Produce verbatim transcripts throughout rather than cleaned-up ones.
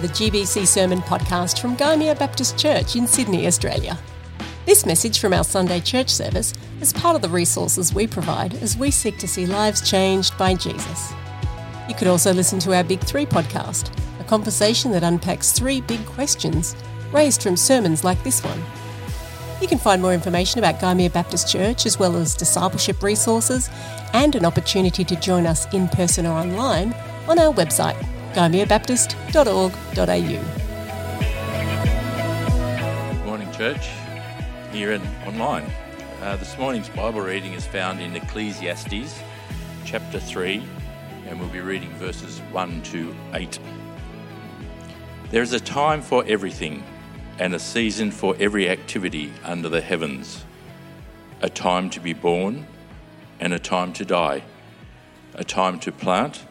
to the G B C Sermon Podcast from Gymea Baptist Church in Sydney, Australia. This message from our Sunday church service is part of the resources we provide as we seek to see lives changed by Jesus. You could also listen to our Big three Podcast, a conversation that unpacks three big questions raised from sermons like this one. You can find more information about Gymea Baptist Church, as well as discipleship resources and an opportunity to join us in person or online on our website, gymea baptist dot org dot a u. Good morning, church, here and online. Uh, this morning's Bible reading is found in Ecclesiastes chapter three, and we'll be reading verses one to eight. There is a time for everything, and a season for every activity under the heavens, a time to be born and a time to die, a time to plant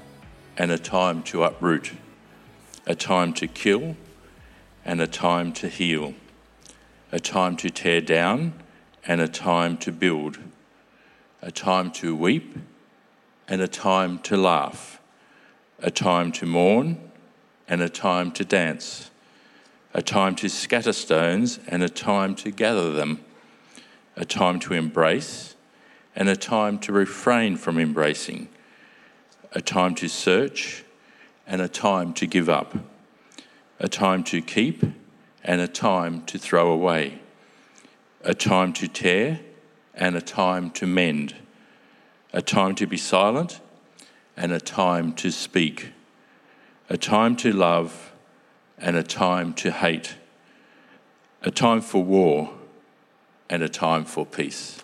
and a time to uproot, a time to kill and a time to heal, a time to tear down and a time to build, a time to weep and a time to laugh, a time to mourn and a time to dance, a time to scatter stones and a time to gather them, a time to embrace and a time to refrain from embracing, a time to search and a time to give up, a time to keep and a time to throw away, a time to tear and a time to mend, a time to be silent and a time to speak, a time to love and a time to hate, a time for war and a time for peace.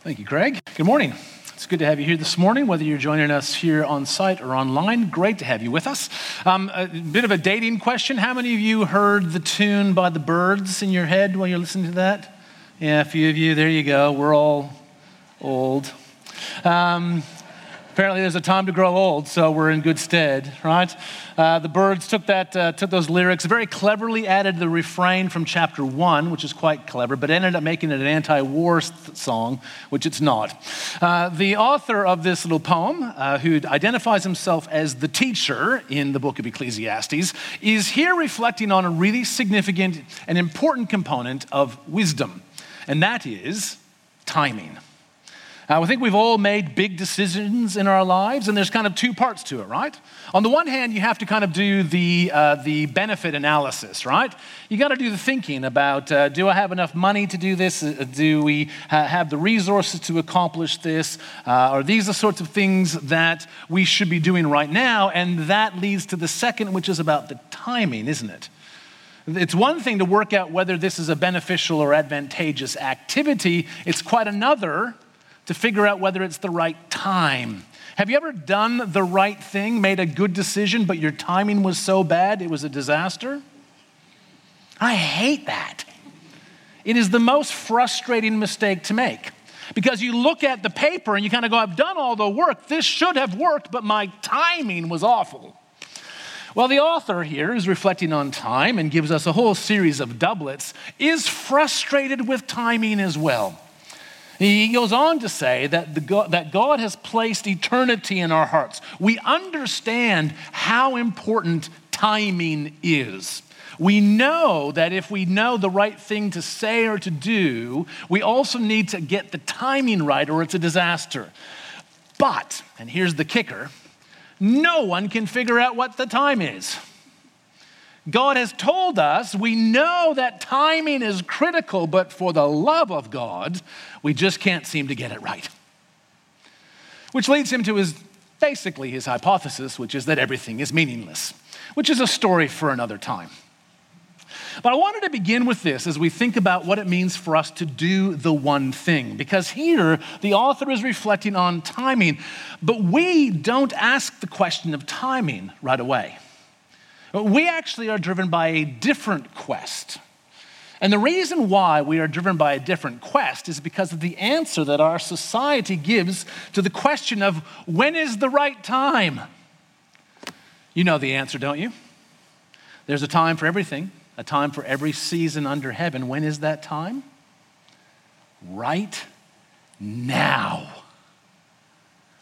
Thank you, Craig. Good morning. It's good to have you here this morning, whether you're joining us here on site or online. Great to have you with us. Um, a bit of a dating question. How many of you heard the tune by the Birds in your head while you're listening to that? Yeah, a few of you. There you go. We're all old. Um, Apparently, there's a time to grow old, so we're in good stead, right? Uh, the Birds took that, uh, took those lyrics, very cleverly added the refrain from chapter one, which is quite clever, but ended up making it an anti-war th- song, which it's not. Uh, the author of this little poem, uh, who identifies himself as the teacher in the book of Ecclesiastes, is here reflecting on a really significant and important component of wisdom, and that is timing. Uh, I think we've all made big decisions in our lives, and there's kind of two parts to it, right? On the one hand, you have to kind of do the uh, the benefit analysis, right? You got to do the thinking about, uh, do I have enough money to do this? Do we ha- have the resources to accomplish this? Uh, are these the sorts of things that we should be doing right now? And that leads to the second, which is about the timing, isn't it? It's one thing to work out whether this is a beneficial or advantageous activity. It's quite another to figure out whether it's the right time. Have you ever done the right thing, made a good decision, but your timing was so bad it was a disaster? I hate that. It is the most frustrating mistake to make, because you look at the paper and you kind of go, I've done all the work. This should have worked, but my timing was awful. Well, the author here is reflecting on time and gives us a whole series of doublets, is frustrated with timing as well. He goes on to say that, the God, that God has placed eternity in our hearts. We understand how important timing is. We know that if we know the right thing to say or to do, we also need to get the timing right, or it's a disaster. But, and here's the kicker, no one can figure out what the time is. God has told us, we know that timing is critical, but for the love of God, we just can't seem to get it right. Which leads him to his, basically his hypothesis, which is that everything is meaningless, which is a story for another time. But I wanted to begin with this as we think about what it means for us to do the one thing, because here the author is reflecting on timing, but we don't ask the question of timing right away. We actually are driven by a different quest. And the reason why we are driven by a different quest is because of the answer that our society gives to the question of when is the right time? You know the answer, don't you? There's a time for everything, a time for every season under heaven. When is that time? Right now.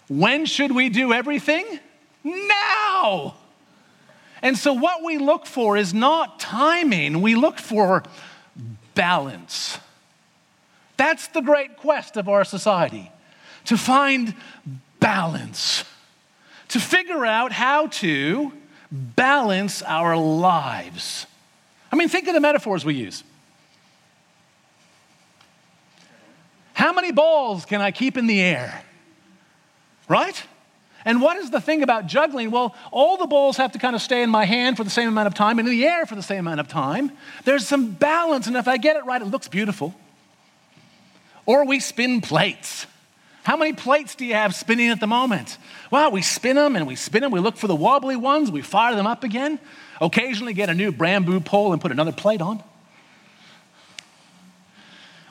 When should we do everything? Now. And so what we look for is not timing. We look for balance. That's the great quest of our society, to find balance, to figure out how to balance our lives. I mean, think of the metaphors we use. How many balls can I keep in the air? Right? And what is the thing about juggling? Well, all the balls have to kind of stay in my hand for the same amount of time and in the air for the same amount of time. There's some balance, and if I get it right, it looks beautiful. Or we spin plates. How many plates do you have spinning at the moment? Well, we spin them and we spin them. We look for the wobbly ones. We fire them up again. Occasionally get a new bamboo pole and put another plate on.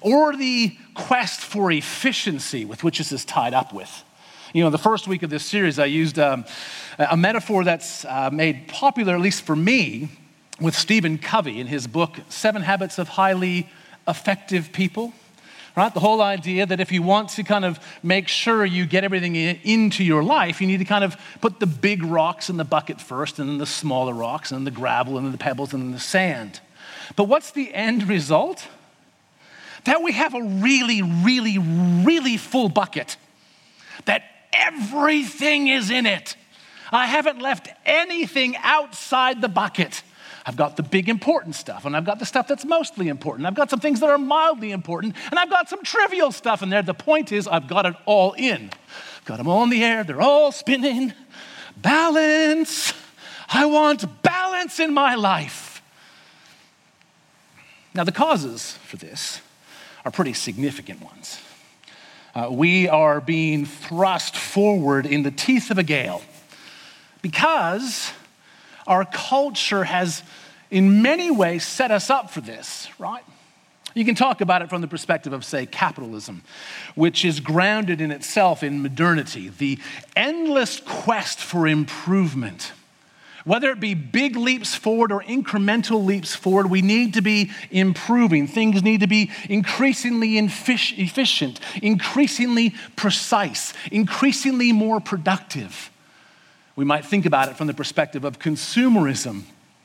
Or the quest for efficiency with which this is tied up with. You know, the first week of this series, I used um, a metaphor that's uh, made popular, at least for me, with Stephen Covey in his book, Seven Habits of Highly Effective People. Right? The whole idea that if you want to kind of make sure you get everything in, into your life, you need to kind of put the big rocks in the bucket first, and then the smaller rocks, and then the gravel, and then the pebbles, and then the sand. But what's the end result? That we have a really, really, really full bucket. That everything is in it. I haven't left anything outside the bucket. I've got the big important stuff, and I've got the stuff that's mostly important. I've got some things that are mildly important, and I've got some trivial stuff in there. The point is, I've got it all in. I've got them all in the air. They're all spinning. Balance. I want balance in my life. Now, the causes for this are pretty significant ones. Uh, we are being thrust forward in the teeth of a gale because our culture has, in many ways, set us up for this, right? You can talk about it from the perspective of, say, capitalism, which is grounded in itself in modernity, the endless quest for improvement. Whether it be big leaps forward or incremental leaps forward, we need to be improving. Things need to be increasingly efficient, increasingly precise, increasingly more productive. We might think about it from the perspective of consumerism,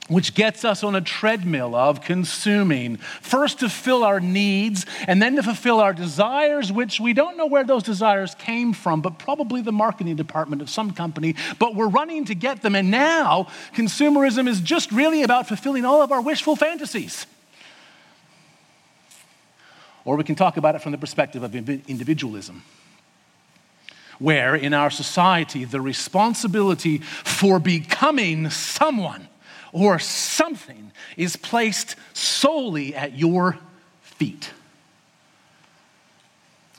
which gets us on a treadmill of consuming, first to fill our needs and then to fulfill our desires, which we don't know where those desires came from, but probably the marketing department of some company, but we're running to get them. And now consumerism is just really about fulfilling all of our wishful fantasies. Or we can talk about it from the perspective of individualism, where in our society, the responsibility for becoming someone or something is placed solely at your feet.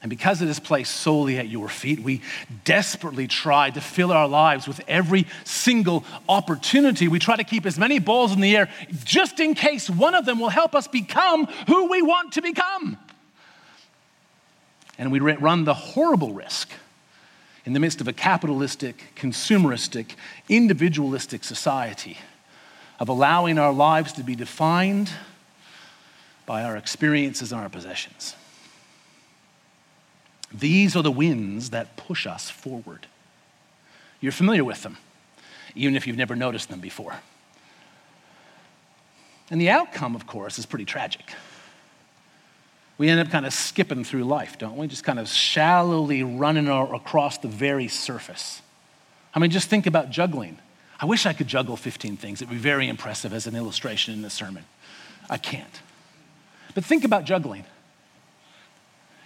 And because it is placed solely at your feet, we desperately try to fill our lives with every single opportunity. We try to keep as many balls in the air just in case one of them will help us become who we want to become. And we run the horrible risk in the midst of a capitalistic, consumeristic, individualistic society of allowing our lives to be defined by our experiences and our possessions. These are the winds that push us forward. You're familiar with them, even if you've never noticed them before. And the outcome, of course, is pretty tragic. We end up kind of skipping through life, don't we? Just kind of shallowly running across the very surface. I mean, just think about juggling. I wish I could juggle fifteen things. It would be very impressive as an illustration in a sermon. I can't. But think about juggling.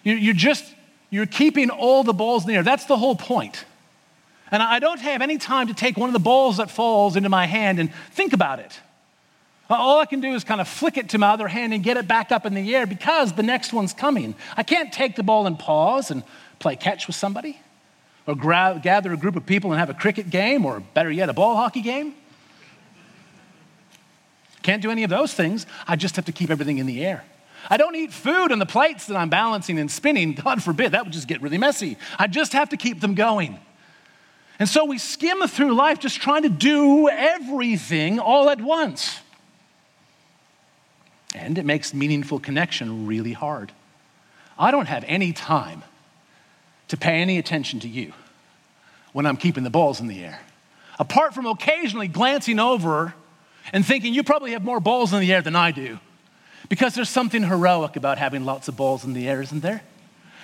You're just, you're keeping all the balls in the air. That's the whole point. And I don't have any time to take one of the balls that falls into my hand and think about it. All I can do is kind of flick it to my other hand and get it back up in the air because the next one's coming. I can't take the ball and pause and play catch with somebody, or grab, gather a group of people and have a cricket game, or better yet, a ball hockey game. Can't do any of those things. I just have to keep everything in the air. I don't eat food on the plates that I'm balancing and spinning. God forbid, that would just get really messy. I just have to keep them going. And so we skim through life just trying to do everything all at once. And it makes meaningful connection really hard. I don't have any time to pay any attention to you when I'm keeping the balls in the air. apart from occasionally glancing over and thinking, you probably have more balls in the air than I do. Because there's something heroic about having lots of balls in the air, isn't there?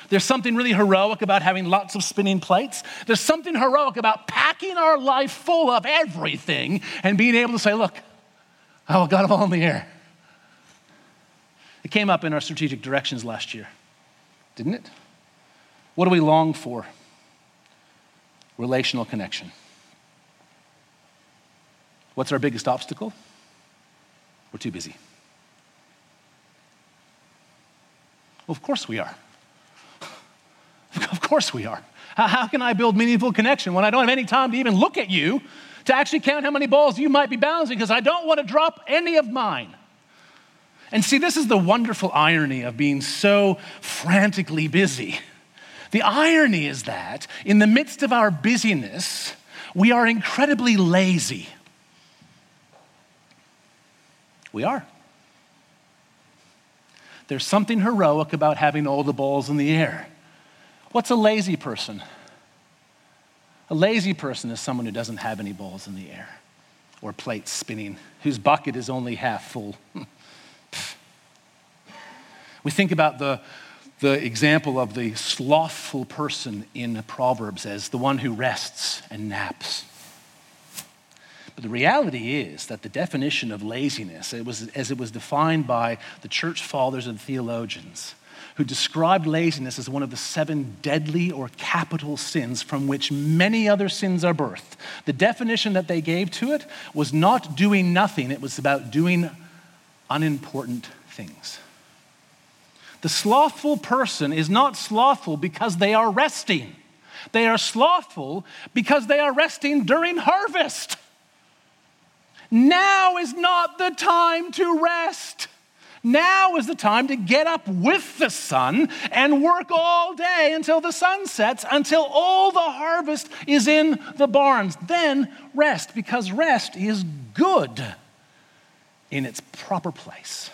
There's something really heroic about having lots of spinning plates. There's something heroic about packing our life full of everything and being able to say, look, I got them all in the air. It came up in our strategic directions last year, didn't it? What do we long for? Relational connection. What's our biggest obstacle? We're too busy. Well, of course we are. Of course we are. How can I build meaningful connection when I don't have any time to even look at you to actually count how many balls you might be bouncing because I don't want to drop any of mine? And see, this is the wonderful irony of being so frantically busy. The irony is that in the midst of our busyness, we are incredibly lazy. We are. There's something heroic about having all the balls in the air. What's a lazy person? A lazy person is someone who doesn't have any balls in the air or plates spinning, whose bucket is only half full. We think about the, the example of the slothful person in Proverbs as the one who rests and naps. But the reality is that the definition of laziness, it was, as it was defined by the church fathers and theologians, who described laziness as one of the seven deadly or capital sins from which many other sins are birthed. The definition that they gave to it was not doing nothing, it was about doing unimportant things. The slothful person is not slothful because they are resting. They are slothful because they are resting during harvest. Now is not the time to rest. Now is the time to get up with the sun and work all day until the sun sets, until all the harvest is in the barns. Then rest, because rest is good in its proper place.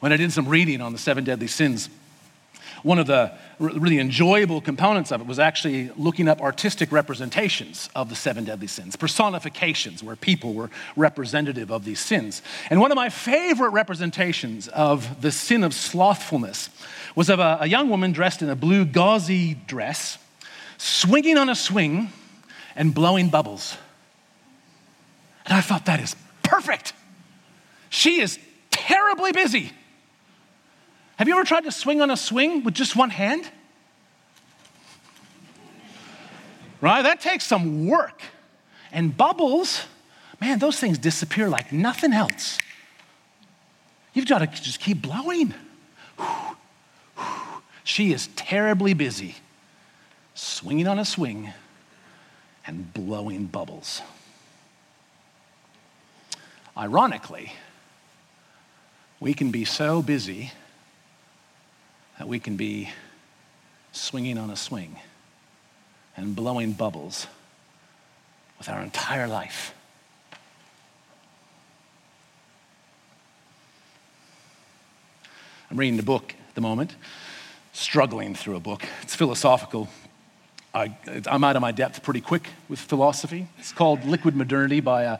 When I did some reading on the seven deadly sins, one of the really enjoyable components of it was actually looking up artistic representations of the seven deadly sins, personifications where people were representative of these sins. And one of my favorite representations of the sin of slothfulness was of a, a young woman dressed in a blue gauzy dress, swinging on a swing and blowing bubbles. And I thought, that is perfect. She is terribly busy. Have you ever tried to swing on a swing with just one hand? Right? That takes some work. And bubbles, man, those things disappear like nothing else. You've got to just keep blowing. Whew, whew. She is terribly busy swinging on a swing and blowing bubbles. Ironically, we can be so busy that we can be swinging on a swing and blowing bubbles with our entire life. I'm reading a book at the moment, struggling through a book. It's philosophical. I, I'm out of my depth pretty quick with philosophy. It's called Liquid Modernity by a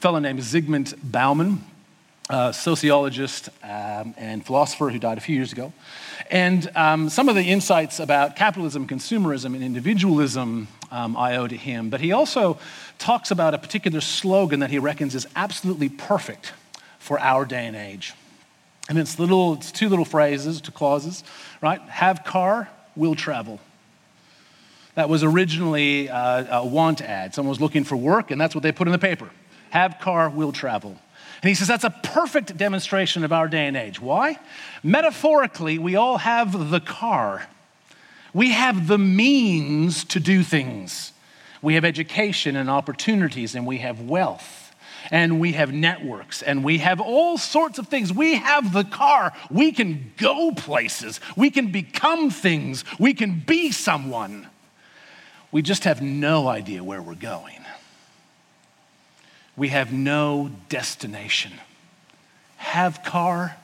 fellow named Zygmunt Bauman, a sociologist um, and philosopher who died a few years ago. And um, some of the insights about capitalism, consumerism, and individualism um, I owe to him. But he also talks about a particular slogan that he reckons is absolutely perfect for our day and age. And it's little, it's two little phrases, two clauses, right? Have car, will travel. That was originally uh, a want ad. Someone was looking for work, and that's what they put in the paper. Have car, will travel. And he says that's a perfect demonstration of our day and age. Why? Metaphorically, we all have the car. We have the means to do things. We have education and opportunities, and we have wealth, and we have networks, and we have all sorts of things. We have the car. We can go places. We can become things. We can be someone. We just have no idea where we're going. We have no destination. Have car,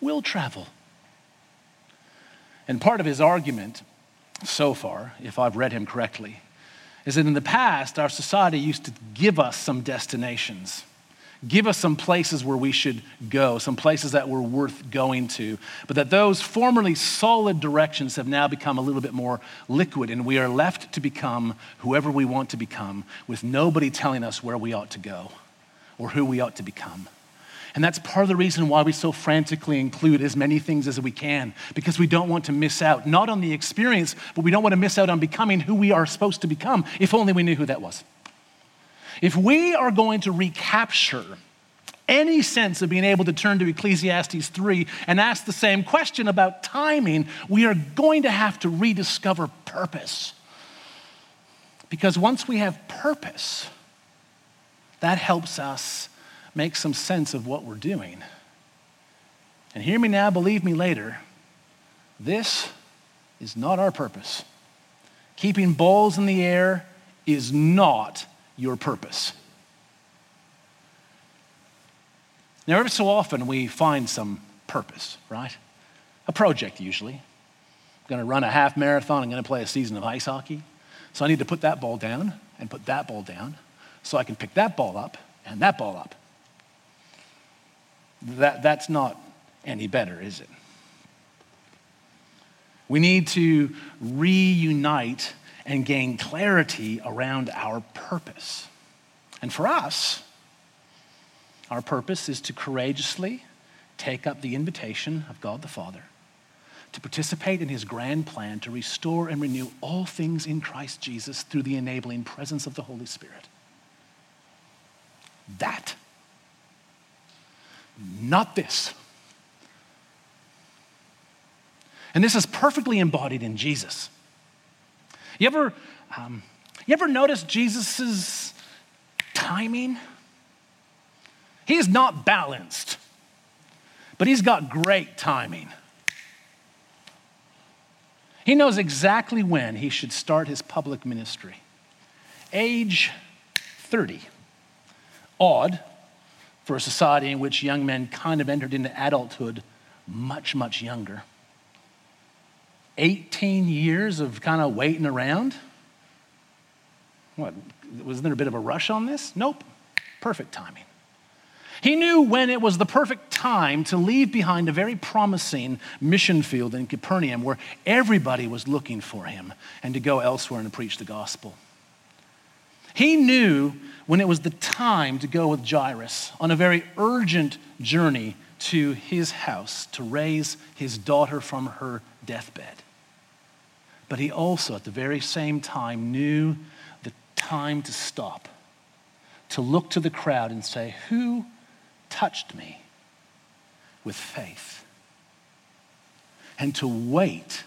will travel. And part of his argument so far, if I've read him correctly, is that in the past, our society used to give us some destinations, give us some places where we should go, some places that were worth going to, but that those formerly solid directions have now become a little bit more liquid, and we are left to become whoever we want to become with nobody telling us where we ought to go or who we ought to become. And that's part of the reason why we so frantically include as many things as we can, because we don't want to miss out, not on the experience, but we don't want to miss out on becoming who we are supposed to become, if only we knew who that was. If we are going to recapture any sense of being able to turn to Ecclesiastes three and ask the same question about timing, we are going to have to rediscover purpose. Because once we have purpose, that helps us make some sense of what we're doing. And hear me now, believe me later, this is not our purpose. Keeping balls in the air is not your purpose. Now, every so often we find some purpose, right? A project usually. I'm gonna run a half marathon, I'm gonna play a season of ice hockey. So I need to put that ball down and put that ball down so I can pick that ball up and that ball up. That, that's not any better, is it? We need to reunite and gain clarity around our purpose. And for us, our purpose is to courageously take up the invitation of God the Father to participate in his grand plan to restore and renew all things in Christ Jesus through the enabling presence of the Holy Spirit. That. Not this. And this is perfectly embodied in Jesus. You ever, um, you ever notice Jesus's timing? He is not balanced, but he's got great timing. He knows exactly when he should start his public ministry. Age thirty. Odd. For a society in which young men kind of entered into adulthood much, much younger. eighteen years of kind of waiting around. What, was there a bit of a rush on this? Nope, perfect timing. He knew when it was the perfect time to leave behind a very promising mission field in Capernaum where everybody was looking for him and to go elsewhere and preach the gospel. He knew when it was the time to go with Jairus on a very urgent journey to his house to raise his daughter from her deathbed. But he also, at the very same time, knew the time to stop, to look to the crowd and say, "Who touched me?" with faith, and to wait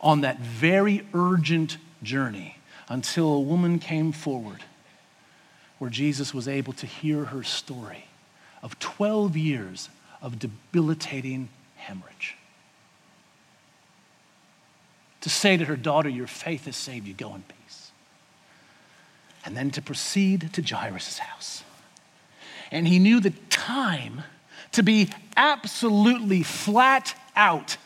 on that very urgent journey until a woman came forward where Jesus was able to hear her story of twelve years of debilitating hemorrhage. To say to her daughter, "Your faith has saved you, go in peace." And then to proceed to Jairus' house. And he knew the time to be absolutely flat out.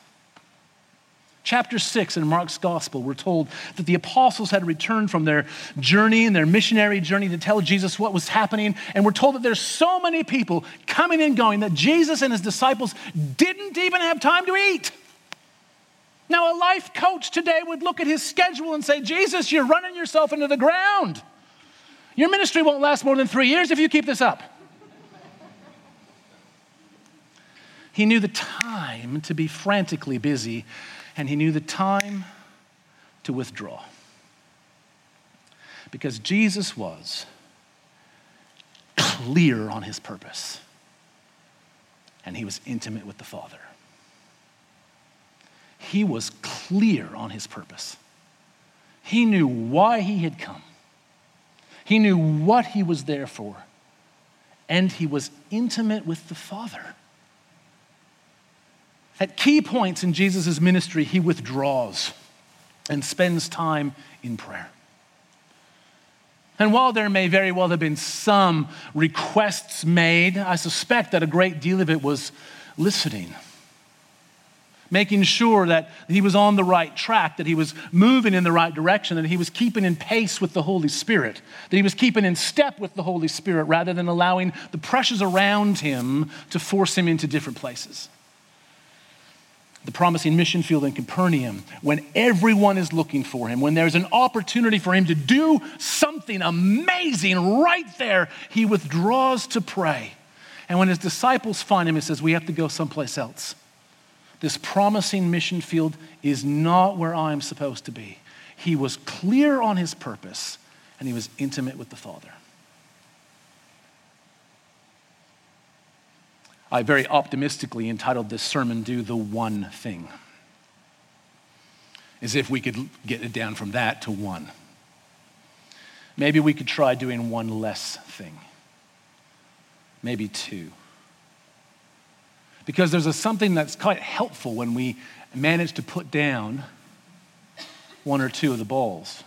Chapter six in Mark's gospel, we're told that the apostles had returned from their journey and their missionary journey to tell Jesus what was happening. And we're told that there's so many people coming and going that Jesus and his disciples didn't even have time to eat. Now, a life coach today would look at his schedule and say, "Jesus, you're running yourself into the ground. Your ministry won't last more than three years if you keep this up." He knew the time to be frantically busy, and he knew the time to withdraw. Because Jesus was clear on his purpose, and he was intimate with the Father. He was clear on his purpose. He knew why he had come. He knew what he was there for, and he was intimate with the Father. At key points in Jesus' ministry, he withdraws and spends time in prayer. And while there may very well have been some requests made, I suspect that a great deal of it was listening. making sure that he was on the right track, that he was moving in the right direction, that he was keeping in pace with the Holy Spirit, that he was keeping in step with the Holy Spirit rather than allowing the pressures around him to force him into different places. The promising mission field in Capernaum, when everyone is looking for him, when there's an opportunity for him to do something amazing right there, he withdraws to pray. And when his disciples find him, he says, we have to go someplace else. This promising mission field is not where I'm supposed to be. He was clear on his purpose, and he was intimate with the Father. I very optimistically entitled this sermon, Do the One Thing, as if we could get it down from that to one. Maybe we could try doing one less thing, maybe two. Because there's a something that's quite helpful when we manage to put down one or two of the balls.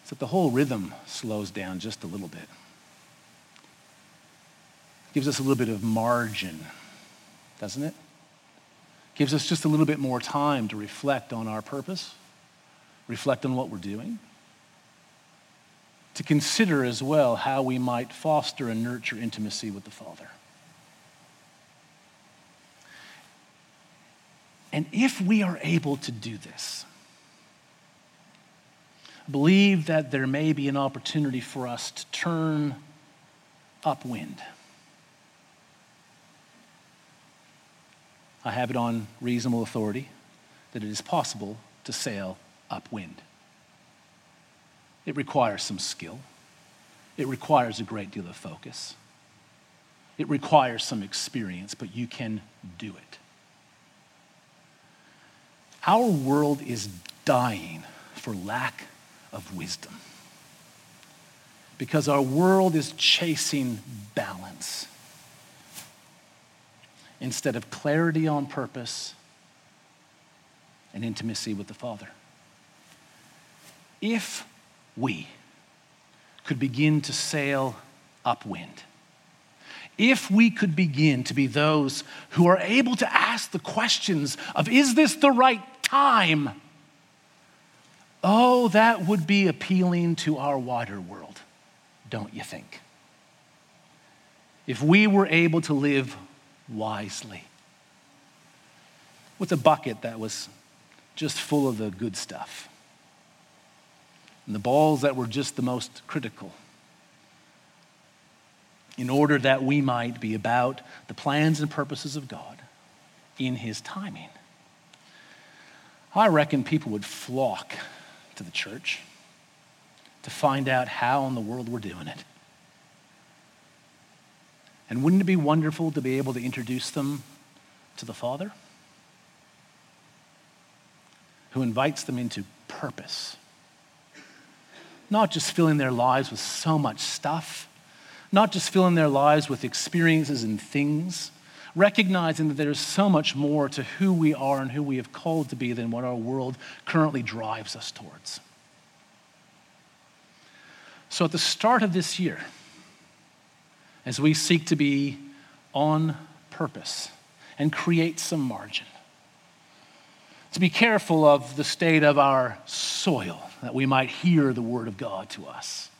It's that the whole rhythm slows down just a little bit. Gives us a little bit of margin, doesn't it? Gives us just a little bit more time to reflect on our purpose, reflect on what we're doing, to consider as well how we might foster and nurture intimacy with the Father. And if we are able to do this, I believe that there may be an opportunity for us to turn upwind. I have it on reasonable authority that it is possible to sail upwind. It requires some skill. It requires a great deal of focus. It requires some experience, but you can do it. Our world is dying for lack of wisdom because our world is chasing balance instead of clarity on purpose and intimacy with the Father. If we could begin to sail upwind, if we could begin to be those who are able to ask the questions of, is this the right time? Oh, that would be appealing to our wider world, don't you think? If we were able to live wisely, with a bucket that was just full of the good stuff, and the balls that were just the most critical, in order that we might be about the plans and purposes of God in his timing. I reckon people would flock to the church to find out how in the world we're doing it. And wouldn't it be wonderful to be able to introduce them to the Father, who invites them into purpose? Not just filling their lives with so much stuff, not just filling their lives with experiences and things, recognizing that there's so much more to who we are and who we have called to be than what our world currently drives us towards. So at the start of this year, as we seek to be on purpose and create some margin, to be careful of the state of our soil, that we might hear the word of God to us,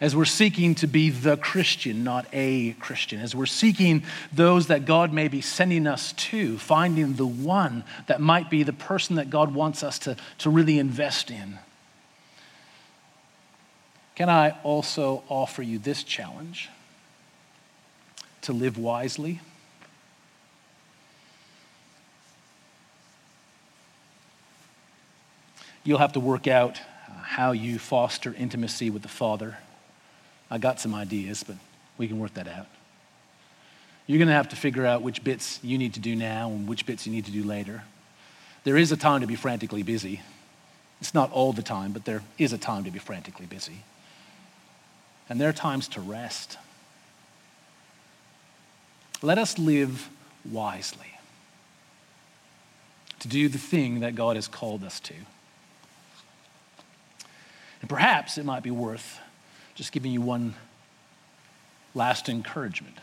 as we're seeking to be the Christian, not a Christian, as we're seeking those that God may be sending us to, finding the one that might be the person that God wants us to, to really invest in. Can I also offer you this challenge? To live wisely, you'll have to work out how you foster intimacy with the Father. I got some ideas, but we can work that out. You're going to have to figure out which bits you need to do now and which bits you need to do later. There is a time to be frantically busy. It's not all the time, but there is a time to be frantically busy. And there are times to rest. Let us live wisely to do the thing that God has called us to. And perhaps it might be worth just giving you one last encouragement.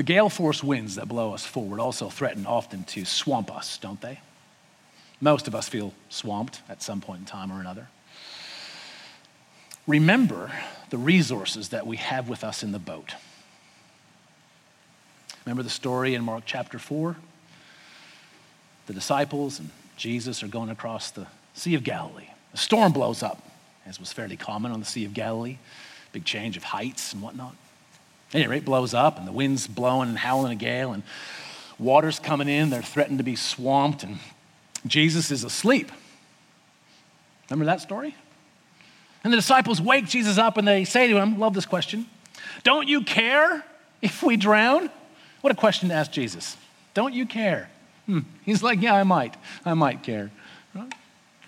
The gale force winds that blow us forward also threaten often to swamp us, don't they? Most of us feel swamped at some point in time or another. Remember the resources that we have with us in the boat. Remember the story in Mark chapter four? The disciples and Jesus are going across the Sea of Galilee. A storm blows up, as was fairly common on the Sea of Galilee. Big change of heights and whatnot. At any rate, blows up, and the wind's blowing and howling a gale, and water's coming in. They're threatened to be swamped, and Jesus is asleep. Remember that story? And the disciples wake Jesus up, and they say to him, love this question, "Don't you care if we drown?" What a question to ask Jesus. Don't you care? Hmm. He's like, yeah, I might. I might care. Right?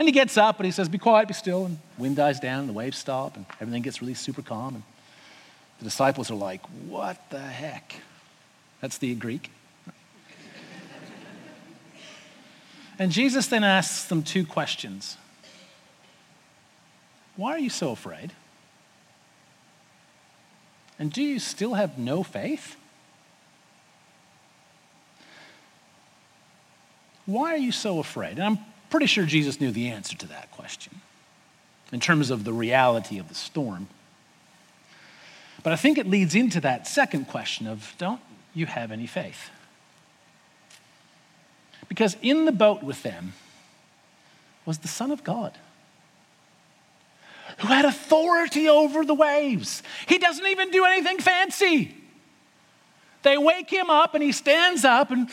And he gets up, and he says, be quiet, be still. And wind dies down, and the waves stop, and everything gets really super calm. And the disciples are like, what the heck? That's the Greek. And Jesus then asks them two questions. Why are you so afraid? And do you still have no faith? Why are you so afraid? And I'm pretty sure Jesus knew the answer to that question in terms of the reality of the storm. But I think it leads into that second question of, don't you have any faith? Because in the boat with them was the Son of God, who had authority over the waves. He doesn't even do anything fancy. They wake him up, and he stands up and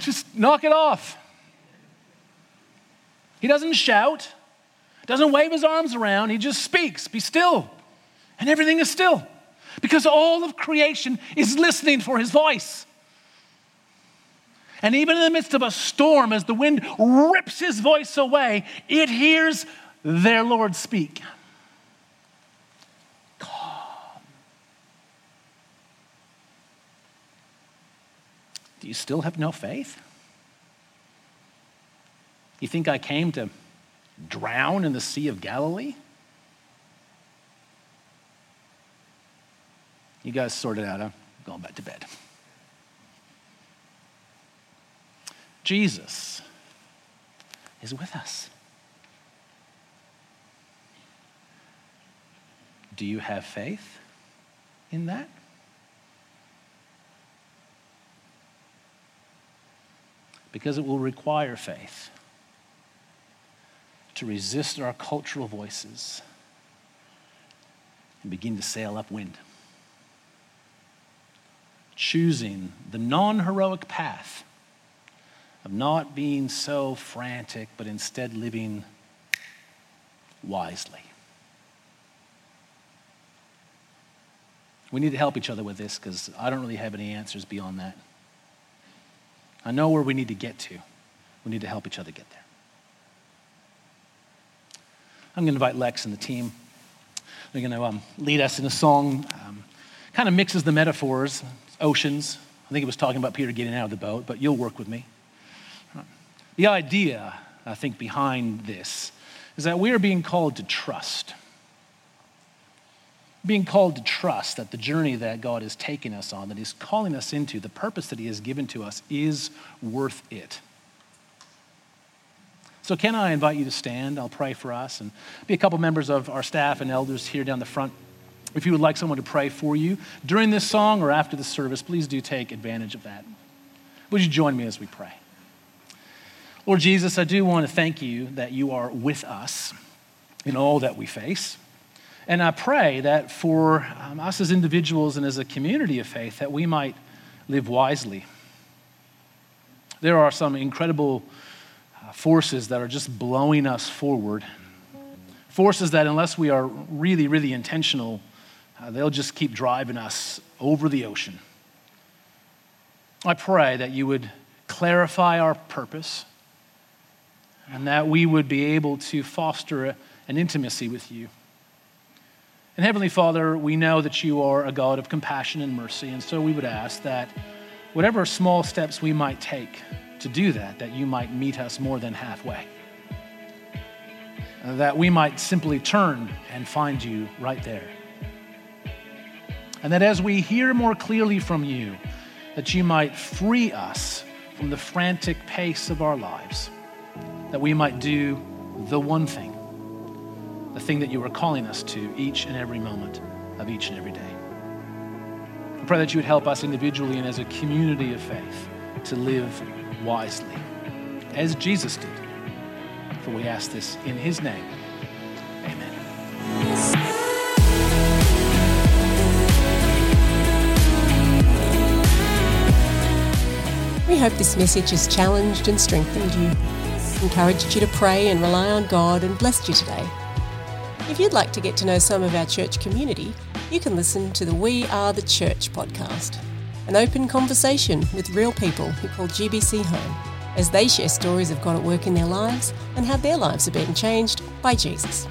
just knock it off. He doesn't shout, doesn't wave his arms around. He just speaks, be still. And everything is still, because all of creation is listening for his voice. And even in the midst of a storm, as the wind rips his voice away, it hears their Lord speak. Calm. Do you still have no faith? You think I came to drown in the Sea of Galilee? You guys sort it out. I'm going back to bed. Jesus is with us. Do you have faith in that? Because it will require faith to resist our cultural voices and begin to sail upwind, choosing the non-heroic path of not being so frantic, but instead living wisely. We need to help each other with this, because I don't really have any answers beyond that. I know where we need to get to. We need to help each other get there. I'm going to invite Lex and the team. They're going to um, lead us in a song. Um, kind of mixes the metaphors, oceans. I think it was talking about Peter getting out of the boat, but you'll work with me. The idea, I think, behind this is that we are being called to trust. Being called to trust that the journey that God has taken us on, that he's calling us into, the purpose that he has given to us is worth it. So can I invite you to stand? I'll pray for us, and be a couple members of our staff and elders here down the front. If you would like someone to pray for you during this song or after the service, please do take advantage of that. Would you join me as we pray? Lord Jesus, I do want to thank you that you are with us in all that we face. And I pray that for um, us as individuals and as a community of faith, that we might live wisely. There are some incredible uh, forces that are just blowing us forward. Forces that unless we are really, really intentional, uh, they'll just keep driving us over the ocean. I pray that you would clarify our purpose, and that we would be able to foster a, an intimacy with you. And Heavenly Father, we know that you are a God of compassion and mercy, and so we would ask that whatever small steps we might take to do that, that you might meet us more than halfway, that we might simply turn and find you right there. And that as we hear more clearly from you, that you might free us from the frantic pace of our lives, that we might do the one thing, the thing that you are calling us to each and every moment of each and every day. I pray that you would help us individually and as a community of faith to live wisely, as Jesus did. For we ask this in his name. Amen. We hope this message has challenged and strengthened you, encouraged you to pray and rely on God, and blessed you today. If you'd like to get to know some of our church community, you can listen to the We Are The Church podcast, an open conversation with real people who call G B C home, as they share stories of God at work in their lives and how their lives are being changed by Jesus.